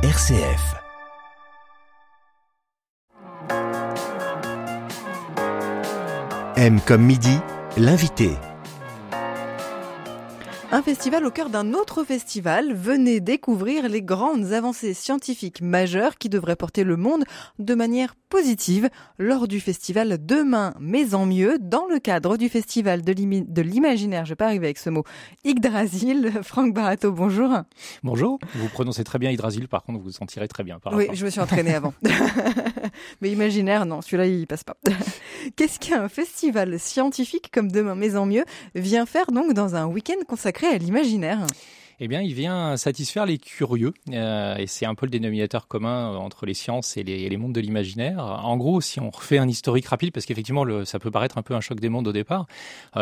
RCF. M comme midi, l'invité. Un festival au cœur d'un autre festival. Venez découvrir les grandes avancées scientifiques majeures qui devraient porter le monde de manière positive lors du festival Demain Mais en Mieux, dans le cadre du festival de l'imaginaire, je ne vais pas arriver avec ce mot, Yggdrasil. Franck Baratoud, bonjour. Bonjour, vous prononcez très bien Yggdrasil, par contre vous vous en tirez très bien. Oui, je me suis entraînée avant. Mais imaginaire, non, celui-là il passe pas. Qu'est-ce qu'un festival scientifique comme Demain Mais en Mieux vient faire donc dans un week-end consacré à l'imaginaire? Eh bien, il vient satisfaire les curieux, et c'est un peu le dénominateur commun entre les sciences et les mondes de l'imaginaire. En gros, si on refait un historique rapide, parce qu'effectivement, ça peut paraître un peu un choc des mondes au départ,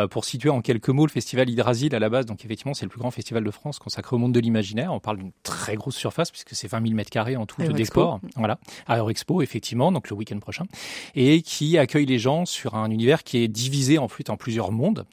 pour situer en quelques mots le festival Yggdrasil à la base, donc effectivement, c'est le plus grand festival de France consacré au monde de l'imaginaire. On parle d'une très grosse surface, puisque c'est 20 000 mètres carrés en tout de décor, voilà, à Eurexpo, effectivement, donc le week-end prochain, et qui accueille les gens sur un univers qui est divisé en fait en plusieurs mondes,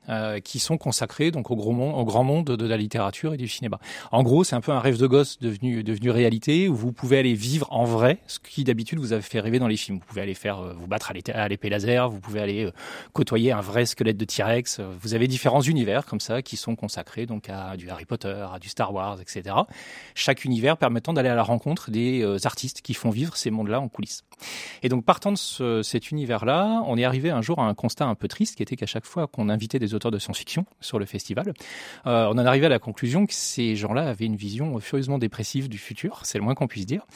qui sont consacrés donc au grand monde de la littérature et du cinéma. En gros, c'est un peu un rêve de gosse devenu réalité, où vous pouvez aller vivre en vrai ce qui d'habitude vous avait fait rêver dans les films. Vous pouvez aller vous battre à l'épée laser, vous pouvez aller côtoyer un vrai squelette de T-Rex. Vous avez différents univers comme ça qui sont consacrés donc à du Harry Potter, à du Star Wars, etc. Chaque univers permettant d'aller à la rencontre des artistes qui font vivre ces mondes-là en coulisses. Et donc partant de cet univers-là, on est arrivé un jour à un constat un peu triste qui était qu'à chaque fois qu'on invitait des auteurs de science-fiction sur le festival, on en arrivait à la conclusion que ces gens-là avaient une vision furieusement dépressive du futur, c'est le moins qu'on puisse dire,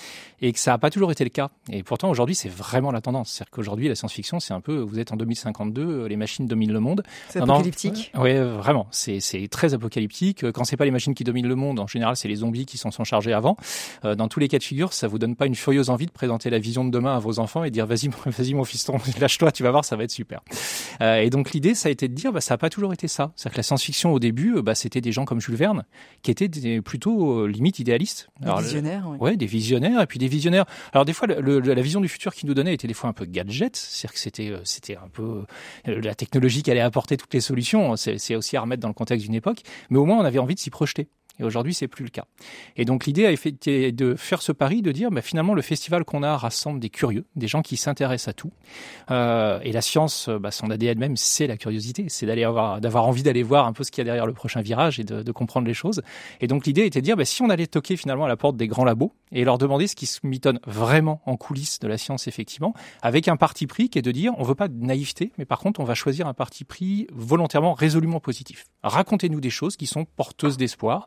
et que ça n'a pas toujours été le cas. Et pourtant, aujourd'hui, c'est vraiment la tendance. C'est-à-dire qu'aujourd'hui, la science-fiction, c'est un peu, vous êtes en 2052, les machines dominent le monde. C'est apocalyptique. Oui, vraiment. C'est très apocalyptique. Quand ce n'est pas les machines qui dominent le monde, en général, c'est les zombies qui s'en sont chargés avant. Dans tous les cas de figure, ça ne vous donne pas une furieuse envie de présenter la vision de demain à vos enfants et de dire vas-y mon fiston, lâche-toi, tu vas voir, ça va être super. Et donc, l'idée, ça a été de dire ça n'a pas toujours été ça. C'est-à-dire que la science-fiction, au début, c'était des gens comme Jules Verne, qui étaient plutôt limite idéalistes. Des visionnaires, oui. Ouais, des visionnaires, et puis des visionnaires. Alors des fois, la vision du futur qu'ils nous donnaient était des fois un peu gadget, c'est-à-dire que c'était un peu la technologie qui allait apporter toutes les solutions, c'est aussi à remettre dans le contexte d'une époque, mais au moins on avait envie de s'y projeter. Et aujourd'hui, c'est plus le cas. Et donc, l'idée a été de faire ce pari, de dire, finalement, le festival qu'on a rassemble des curieux, des gens qui s'intéressent à tout. Et la science, son ADN même, c'est la curiosité. C'est d'avoir envie d'aller voir un peu ce qu'il y a derrière le prochain virage et de comprendre les choses. Et donc, l'idée était de dire, si on allait toquer finalement à la porte des grands labos et leur demander ce qui se mitonne vraiment en coulisses de la science, effectivement, avec un parti pris qui est de dire, on veut pas de naïveté, mais par contre, on va choisir un parti pris volontairement, résolument positif. Racontez-nous des choses qui sont porteuses d'espoir.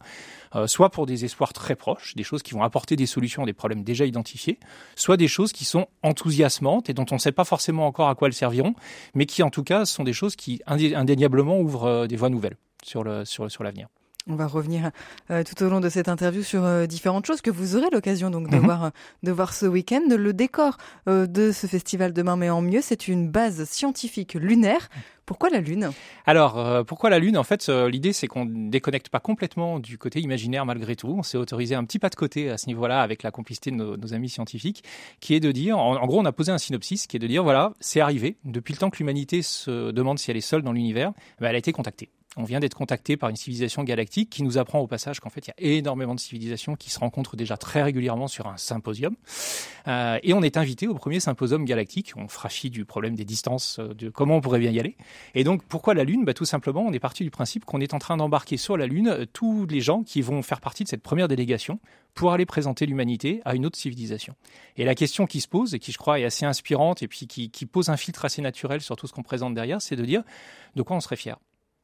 Soit pour des espoirs très proches, des choses qui vont apporter des solutions à des problèmes déjà identifiés, soit des choses qui sont enthousiasmantes et dont on ne sait pas forcément encore à quoi elles serviront, mais qui en tout cas sont des choses qui indéniablement ouvrent des voies nouvelles sur l'avenir. On va revenir tout au long de cette interview sur différentes choses que vous aurez l'occasion donc de voir ce week-end. Le décor de ce festival Demain Mais en Mieux, c'est une base scientifique lunaire. Pourquoi la Lune ? Alors, pourquoi la Lune ? En fait, l'idée, c'est qu'on ne déconnecte pas complètement du côté imaginaire malgré tout. On s'est autorisé un petit pas de côté à ce niveau-là avec la complicité de nos amis scientifiques, qui est de dire, en gros, on a posé un synopsis qui est de dire, voilà, c'est arrivé. Depuis le temps que l'humanité se demande si elle est seule dans l'univers, elle a été contactée. On vient d'être contacté par une civilisation galactique qui nous apprend au passage qu'en fait, il y a énormément de civilisations qui se rencontrent déjà très régulièrement sur un symposium. Et on est invité au premier symposium galactique. On fera fi du problème des distances, de comment on pourrait bien y aller. Et donc, pourquoi la Lune ? Tout simplement, on est parti du principe qu'on est en train d'embarquer sur la Lune tous les gens qui vont faire partie de cette première délégation pour aller présenter l'humanité à une autre civilisation. Et la question qui se pose, et qui je crois est assez inspirante, et puis qui pose un filtre assez naturel sur tout ce qu'on présente derrière, c'est de dire de quoi on serait fier.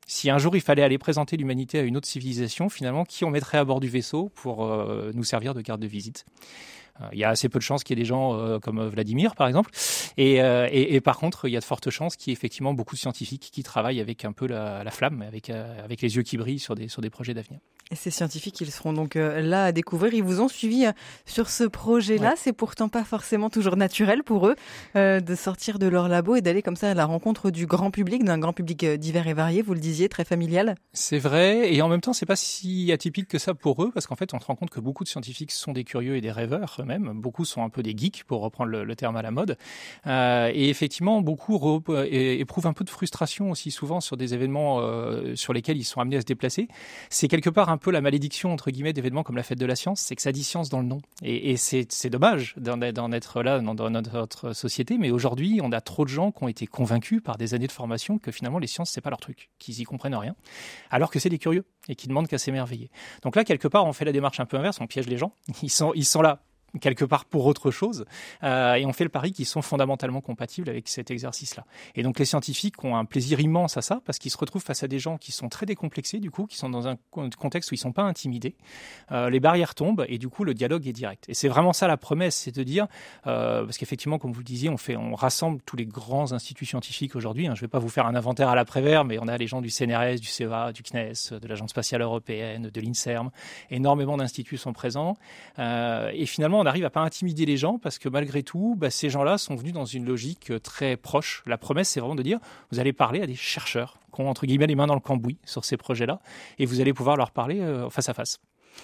Si un jour il fallait aller présenter l'humanité à une autre civilisation, finalement, qui on mettrait à bord du vaisseau pour nous servir de carte de visite ? Il y a assez peu de chances qu'il y ait des gens comme Vladimir, par exemple. Et par contre, il y a de fortes chances qu'il y ait effectivement beaucoup de scientifiques qui travaillent avec un peu la flamme, avec les yeux qui brillent sur des projets d'avenir. Et ces scientifiques, ils seront donc là à découvrir. Ils vous ont suivi sur ce projet-là. Ouais. C'est pourtant pas forcément toujours naturel pour eux de sortir de leur labo et d'aller comme ça à la rencontre du grand public, d'un grand public divers et varié, vous le disiez, très familial. C'est vrai. Et en même temps, c'est pas si atypique que ça pour eux, parce qu'en fait, on se rend compte que beaucoup de scientifiques sont des curieux et des rêveurs. même. Beaucoup sont un peu des geeks, pour reprendre le terme à la mode. Et effectivement, beaucoup éprouvent un peu de frustration aussi souvent sur des événements sur lesquels ils sont amenés à se déplacer. C'est quelque part un peu la malédiction, entre guillemets, d'événements comme la Fête de la Science, c'est que ça dit science dans le nom. Et c'est dommage d'en être là dans notre société, mais aujourd'hui, on a trop de gens qui ont été convaincus par des années de formation que finalement, les sciences, c'est pas leur truc, qu'ils y comprennent rien, alors que c'est des curieux et qui demandent qu'à s'émerveiller. Donc là, quelque part, on fait la démarche un peu inverse, on piège les gens, ils sont là quelque part pour autre chose, et on fait le pari qu'ils sont fondamentalement compatibles avec cet exercice-là. Et donc les scientifiques ont un plaisir immense à ça, parce qu'ils se retrouvent face à des gens qui sont très décomplexés, du coup, qui sont dans un contexte où ils ne sont pas intimidés. Les barrières tombent, et du coup, le dialogue est direct. Et c'est vraiment ça la promesse, c'est de dire, parce qu'effectivement, comme vous le disiez, on rassemble tous les grands instituts scientifiques aujourd'hui, hein, je ne vais pas vous faire un inventaire à l'après-vert, mais on a les gens du CNRS, du CEA, du CNES, de l'Agence spatiale européenne, de l'INSERM, énormément d'instituts sont présents, et finalement, on arrive à pas intimider les gens parce que malgré tout, ces gens-là sont venus dans une logique très proche. La promesse, c'est vraiment de dire, vous allez parler à des chercheurs qui ont, entre guillemets, les mains dans le cambouis sur ces projets-là et vous allez pouvoir leur parler face à face.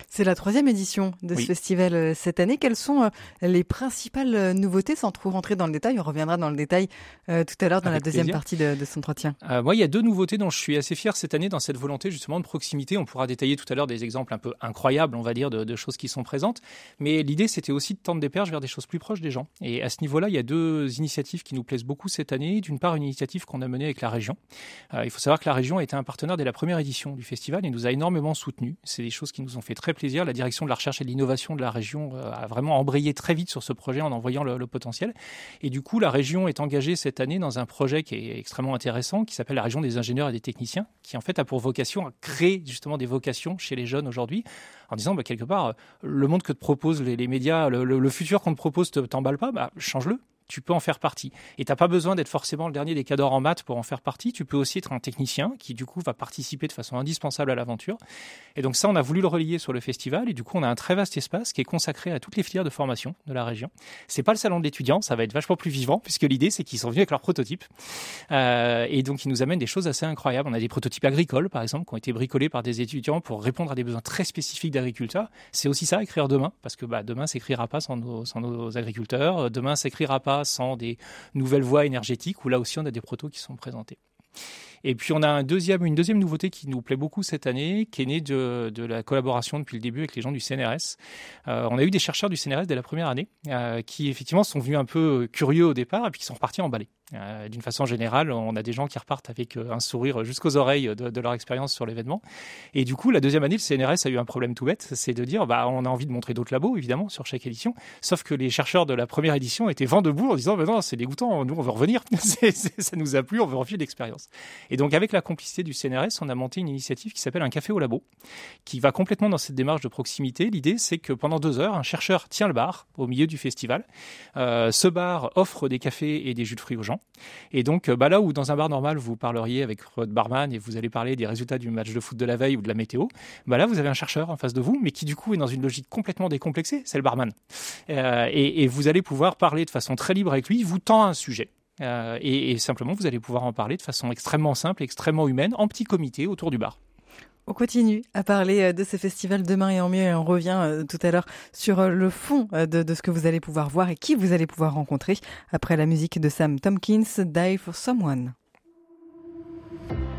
C'est la 3e édition de ce festival cette année. Quelles sont les principales nouveautés sans trop rentrer dans le détail? On reviendra dans le détail tout à l'heure dans la deuxième partie de cet entretien. Moi, il y a 2 nouveautés dont je suis assez fier cette année dans cette volonté justement de proximité. On pourra détailler tout à l'heure des exemples un peu incroyables, on va dire, de choses qui sont présentes. Mais l'idée, c'était aussi de tendre des perches vers des choses plus proches des gens. Et à ce niveau-là, il y a 2 initiatives qui nous plaisent beaucoup cette année. D'une part, une initiative qu'on a menée avec la région. Il faut savoir que la région a été un partenaire dès la première édition du festival et nous a énormément soutenus. C'est des choses qui nous ont fait très plaisir. La direction de la recherche et de l'innovation de la région a vraiment embrayé très vite sur ce projet en voyant le potentiel. Et du coup, la région est engagée cette année dans un projet qui est extrêmement intéressant, qui s'appelle la région des ingénieurs et des techniciens, qui en fait a pour vocation à créer justement des vocations chez les jeunes aujourd'hui, en disant quelque part, le monde que te proposent les médias, le futur qu'on te propose ne t'emballe pas, change-le. Tu peux en faire partie. Et tu n'as pas besoin d'être forcément le dernier des cadors en maths pour en faire partie. Tu peux aussi être un technicien qui, du coup, va participer de façon indispensable à l'aventure. Et donc ça, on a voulu le relier sur le festival. Et du coup, on a un très vaste espace qui est consacré à toutes les filières de formation de la région. Ce n'est pas le salon de l'étudiant. Ça va être vachement plus vivant puisque l'idée, c'est qu'ils sont venus avec leurs prototypes. Et donc, ils nous amènent des choses assez incroyables. On a des prototypes agricoles, par exemple, qui ont été bricolés par des étudiants pour répondre à des besoins très spécifiques d'agriculteurs. C'est aussi ça, écrire demain. Parce que demain, s'écrira pas sans nos agriculteurs. Demain, s'écrira pas sans des nouvelles voies énergétiques où là aussi on a des protos qui sont présentés. Et puis on a une deuxième nouveauté qui nous plaît beaucoup cette année, qui est née de la collaboration depuis le début avec les gens du CNRS. On a eu des chercheurs du CNRS dès la première année qui effectivement sont venus un peu curieux au départ et puis qui sont repartis emballés. D'une façon générale, on a des gens qui repartent avec un sourire jusqu'aux oreilles de leur expérience sur l'événement. Et du coup, la deuxième année, le CNRS a eu un problème tout bête, c'est de dire, on a envie de montrer d'autres labos, évidemment, sur chaque édition. Sauf que les chercheurs de la première édition étaient vent debout en disant, non, c'est dégoûtant, nous, on veut revenir. Ça nous a plu, on veut refaire l'expérience. Et donc, avec la complicité du CNRS, on a monté une initiative qui s'appelle un café au labo, qui va complètement dans cette démarche de proximité. L'idée, c'est que pendant 2 heures, un chercheur tient le bar au milieu du festival. Ce bar offre des cafés et des jus de fruits aux gens. Et donc, là où dans un bar normal, vous parleriez avec votre barman et vous allez parler des résultats du match de foot de la veille ou de la météo, là, vous avez un chercheur en face de vous, mais qui du coup est dans une logique complètement décomplexée, c'est le barman. Et vous allez pouvoir parler de façon très libre avec lui, il vous tend un sujet. Et simplement, vous allez pouvoir en parler de façon extrêmement simple, extrêmement humaine, en petit comité autour du bar. On continue à parler de ce festival Demain et en mieux et on revient tout à l'heure sur le fond de ce que vous allez pouvoir voir et qui vous allez pouvoir rencontrer après la musique de Sam Tompkins, Die for Someone. Why?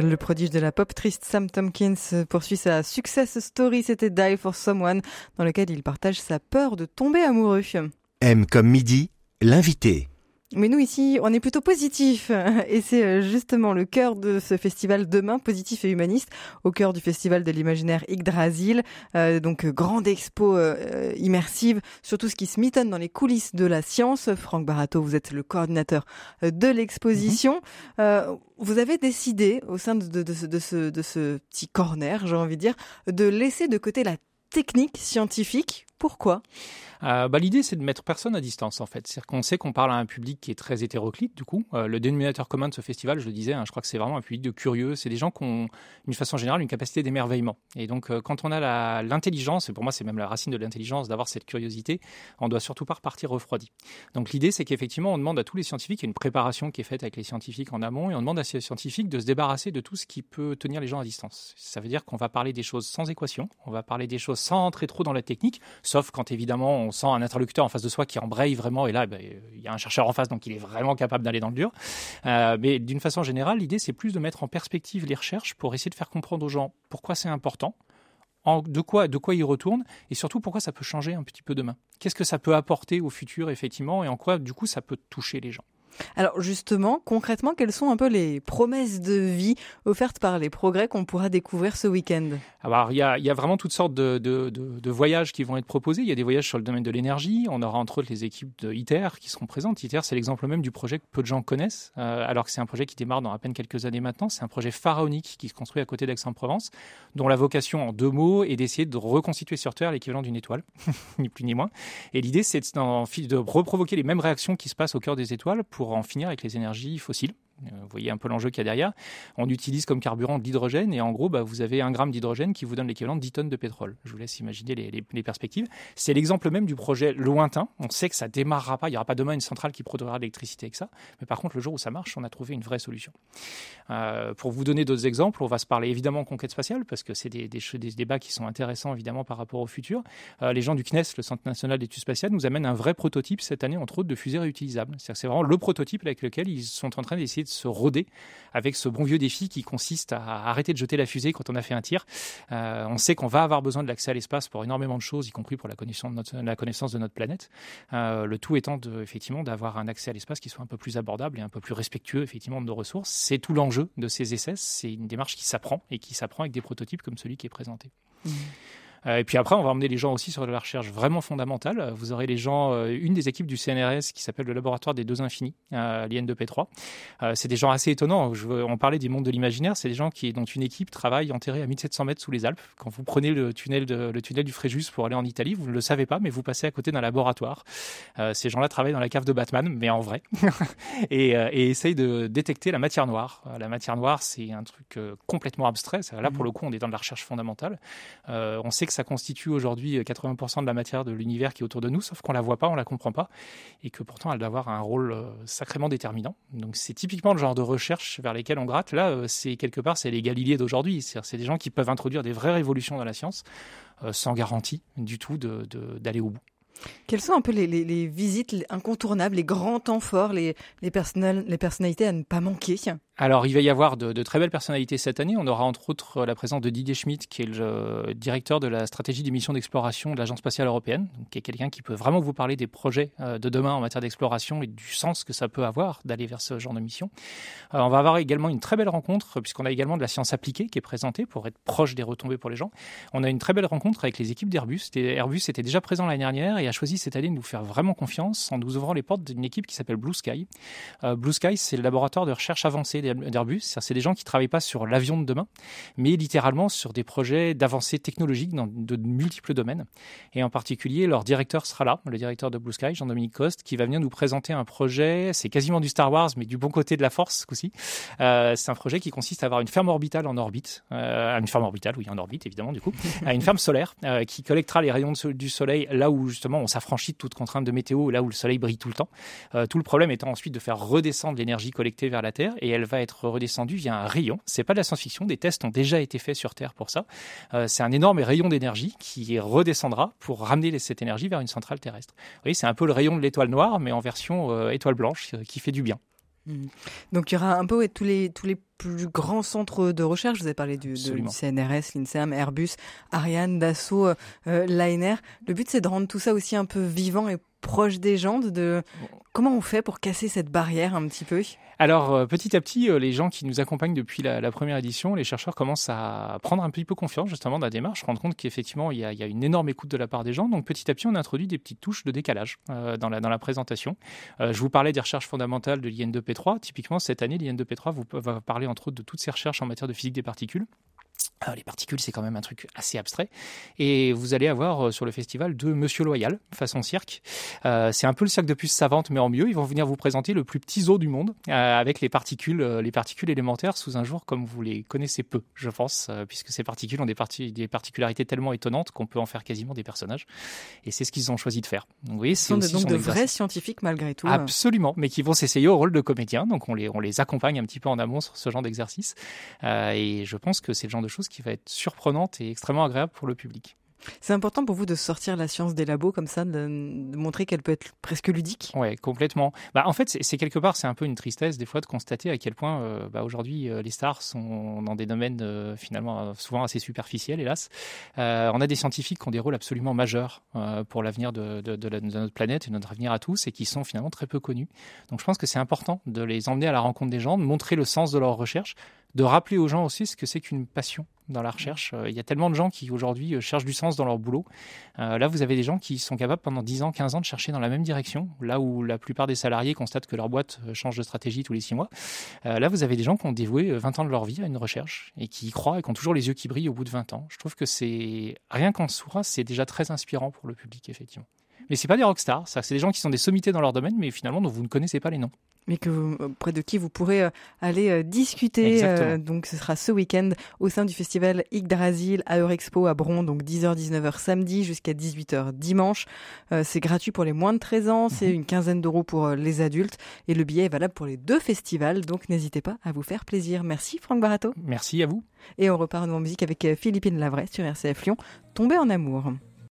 Le prodige de la pop triste Sam Tompkins poursuit sa success story, c'était Die for Someone, dans lequel il partage sa peur de tomber amoureux. M comme midi, l'invité. Mais nous ici, on est plutôt positif et c'est justement le cœur de ce festival Demain, positif et humaniste, au cœur du festival de l'imaginaire Yggdrasil, donc grande expo immersive sur tout ce qui se mitonne dans les coulisses de la science. Franck Baratoud, vous êtes le coordinateur de l'exposition. Vous avez décidé au sein de ce petit corner, j'ai envie de dire, de laisser de côté la technique scientifique. Pourquoi ? L'idée, c'est de mettre personne à distance, en fait. C'est-à-dire qu'on sait qu'on parle à un public qui est très hétéroclite, du coup. Le dénominateur commun de ce festival, je le disais, je crois que c'est vraiment un public de curieux. C'est des gens qui ont, d'une façon générale, une capacité d'émerveillement. Et donc, quand on a l'intelligence, et pour moi, c'est même la racine de l'intelligence, d'avoir cette curiosité, on ne doit surtout pas repartir refroidi. Donc, l'idée, c'est qu'effectivement, on demande à tous les scientifiques, il y a une préparation qui est faite avec les scientifiques en amont, et on demande à ces scientifiques de se débarrasser de tout ce qui peut tenir les gens à distance. Ça veut dire qu'on va parler des choses sans équation, on va parler des choses sans entrer trop dans la technique, sauf quand, évidemment, on sent un interlocuteur en face de soi qui embraye vraiment. Et là, il y a un chercheur en face, donc il est vraiment capable d'aller dans le dur. Mais d'une façon générale, l'idée, c'est plus de mettre en perspective les recherches pour essayer de faire comprendre aux gens pourquoi c'est important, de quoi il retourne et surtout pourquoi ça peut changer un petit peu demain. Qu'est-ce que ça peut apporter au futur, effectivement, et en quoi, du coup, ça peut toucher les gens. Alors justement, concrètement, quelles sont un peu les promesses de vie offertes par les progrès qu'on pourra découvrir ce week-end ? Alors, il y a vraiment toutes sortes de voyages qui vont être proposés. Il y a des voyages sur le domaine de l'énergie. On aura entre autres les équipes de ITER qui seront présentes. ITER, c'est l'exemple même du projet que peu de gens connaissent, alors que c'est un projet qui démarre dans à peine quelques années maintenant. C'est un projet pharaonique qui se construit à côté d'Aix-en-Provence, dont la vocation en deux mots est d'essayer de reconstituer sur Terre l'équivalent d'une étoile, ni plus ni moins. Et l'idée, c'est de reprovoquer les mêmes réactions qui se passent au cœur des étoiles pour en finir avec les énergies fossiles. Vous voyez un peu l'enjeu qu'il y a derrière. On utilise comme carburant de l'hydrogène et en gros, vous avez 1 gramme d'hydrogène qui vous donne l'équivalent de 10 tonnes de pétrole. Je vous laisse imaginer les perspectives. C'est l'exemple même du projet lointain. On sait que ça ne démarrera pas. Il n'y aura pas demain une centrale qui produira de l'électricité avec ça. Mais par contre, le jour où ça marche, on a trouvé une vraie solution. Pour vous donner d'autres exemples, on va se parler évidemment conquête spatiale parce que c'est des débats qui sont intéressants évidemment par rapport au futur. Les gens du CNES, le Centre National d'Études Spatiales, nous amènent un vrai prototype cette année, entre autres, de fusée réutilisable. C'est-à-dire que c'est vraiment le prototype avec lequel ils sont en train d'essayer de se roder avec ce bon vieux défi qui consiste à arrêter de jeter la fusée quand on a fait un tir. On sait qu'on va avoir besoin de l'accès à l'espace pour énormément de choses, y compris pour la connaissance de notre planète. Le tout étant effectivement d'avoir un accès à l'espace qui soit un peu plus abordable et un peu plus respectueux effectivement de nos ressources. C'est tout l'enjeu de ces essais. C'est une démarche qui s'apprend avec des prototypes comme celui qui est présenté. Et puis après, on va emmener les gens aussi sur de la recherche vraiment fondamentale. Vous aurez les gens, une des équipes du CNRS qui s'appelle le laboratoire des deux infinis, l'IN2P3. C'est des gens assez étonnants. On parlait du monde de l'imaginaire. C'est des gens dont une équipe travaille enterrée à 1700 mètres sous les Alpes. Quand vous prenez le tunnel du Fréjus pour aller en Italie, vous ne le savez pas, mais vous passez à côté d'un laboratoire. Ces gens-là travaillent dans la cave de Batman, mais en vrai, et essayent de détecter la matière noire. La matière noire, c'est un truc complètement abstrait. Là, pour le coup, on est dans de la recherche fondamentale. On sait que ça constitue aujourd'hui 80% de la matière de l'univers qui est autour de nous, sauf qu'on ne la voit pas, on ne la comprend pas, et que pourtant elle doit avoir un rôle sacrément déterminant. Donc c'est typiquement le genre de recherche vers lesquelles on gratte. Là, c'est les Galiléens d'aujourd'hui, c'est-à-dire c'est des gens qui peuvent introduire des vraies révolutions dans la science, sans garantie du tout d'aller au bout. Quelles sont un peu les visites incontournables, les grands temps forts, les personnalités à ne pas manquer ? Alors, il va y avoir de très belles personnalités cette année. On aura entre autres la présence de Didier Schmitt, qui est le directeur de la stratégie des missions d'exploration de l'Agence spatiale européenne, qui est quelqu'un qui peut vraiment vous parler des projets de demain en matière d'exploration et du sens que ça peut avoir d'aller vers ce genre de mission. On va avoir également une très belle rencontre, puisqu'on a également de la science appliquée qui est présentée pour être proche des retombées pour les gens. On a une très belle rencontre avec les équipes d'Airbus. Airbus était déjà présent l'année dernière et a choisi cette année de nous faire vraiment confiance en nous ouvrant les portes d'une équipe qui s'appelle Blue Sky. Blue Sky, c'est le laboratoire de recherche avancée d'Airbus. C'est des gens qui ne travaillent pas sur l'avion de demain, mais littéralement sur des projets d'avancée technologique dans de multiples domaines. Et en particulier, leur directeur sera là, le directeur de Blue Sky, Jean-Dominique Coste, qui va venir nous présenter un projet, c'est quasiment du Star Wars, mais du bon côté de la force aussi. C'est un projet qui consiste à avoir une ferme orbitale en orbite, à une ferme solaire qui collectera les rayons du soleil là où justement on s'affranchit de toute contrainte de météo, là où le soleil brille tout le temps. Tout le problème étant ensuite de faire redescendre l'énergie collectée vers la Terre, et elle va être redescendue via un rayon. C'est pas de la science-fiction, des tests ont déjà été faits sur Terre pour ça. C'est un énorme rayon d'énergie qui redescendra pour ramener cette énergie vers une centrale terrestre. Vous voyez, c'est un peu le rayon de l'étoile noire, mais en version étoile blanche, qui fait du bien. Donc il y aura un peu tous les plus grands centres de recherche. Je vous ai parlé du CNRS, l'INSEAM, Airbus, Ariane, Dassault, l'ANR. Le but, c'est de rendre tout ça aussi un peu vivant et proche des gens. Comment on fait pour casser cette barrière un petit peu ? Alors, petit à petit, les gens qui nous accompagnent depuis la première édition, les chercheurs commencent à prendre un petit peu confiance justement dans la démarche, rendre compte qu'effectivement, il y a une énorme écoute de la part des gens. Donc, petit à petit, on introduit des petites touches de décalage dans la présentation. Je vous parlais des recherches fondamentales de l'IN2P3. Typiquement, cette année, l'IN2P3 va parler entre autres de toutes ces recherches en matière de physique des particules. Les particules, c'est quand même un truc assez abstrait. Et vous allez avoir sur le festival de Monsieur Loyal, façon cirque. C'est un peu le cirque de puces savante, mais en mieux. Ils vont venir vous présenter le plus petit zoo du monde avec les particules élémentaires sous un jour comme vous les connaissez peu, je pense, puisque ces particules ont des particularités tellement étonnantes qu'on peut en faire quasiment des personnages. Et c'est ce qu'ils ont choisi de faire. Donc, vous voyez, ce sont donc de vrais scientifiques malgré tout. Absolument, mais qui vont s'essayer au rôle de comédien. Donc on les accompagne un petit peu en amont sur ce genre d'exercice. Et je pense que c'est le genre de chose qui va être surprenante et extrêmement agréable pour le public. C'est important pour vous de sortir la science des labos comme ça, de montrer qu'elle peut être presque ludique ? Oui, complètement. En fait, c'est quelque part, c'est un peu une tristesse des fois de constater à quel point aujourd'hui, les stars sont dans des domaines finalement souvent assez superficiels, hélas. On a des scientifiques qui ont des rôles absolument majeurs pour l'avenir de notre planète et notre avenir à tous et qui sont finalement très peu connus. Donc je pense que c'est important de les emmener à la rencontre des gens, de montrer le sens de leur recherche, de rappeler aux gens aussi ce que c'est qu'une passion dans la recherche. Il y a tellement de gens qui aujourd'hui cherchent du sens dans leur boulot. Là, vous avez des gens qui sont capables pendant 10 ans, 15 ans de chercher dans la même direction, là où la plupart des salariés constatent que leur boîte change de stratégie tous les 6 mois. Là, vous avez des gens qui ont dévoué 20 ans de leur vie à une recherche et qui y croient et qui ont toujours les yeux qui brillent au bout de 20 ans. Je trouve que c'est rien qu'en soi, c'est déjà très inspirant pour le public, effectivement. Mais c'est pas des rockstars, ça. C'est des gens qui sont des sommités dans leur domaine, mais finalement dont vous ne connaissez pas les noms. Mais auprès de qui vous pourrez aller discuter. Donc ce sera ce week-end au sein du festival Yggdrasil à Eurexpo à Bron, donc 10h-19h samedi jusqu'à 18h dimanche. C'est gratuit pour les moins de 13 ans, c'est une quinzaine d'euros pour les adultes et le billet est valable pour les 2 festivals, donc n'hésitez pas à vous faire plaisir. Merci Franck Baratoud. Merci à vous. Et on repart en musique avec Philippine Lavret sur RCF Lyon, Tomber en amour.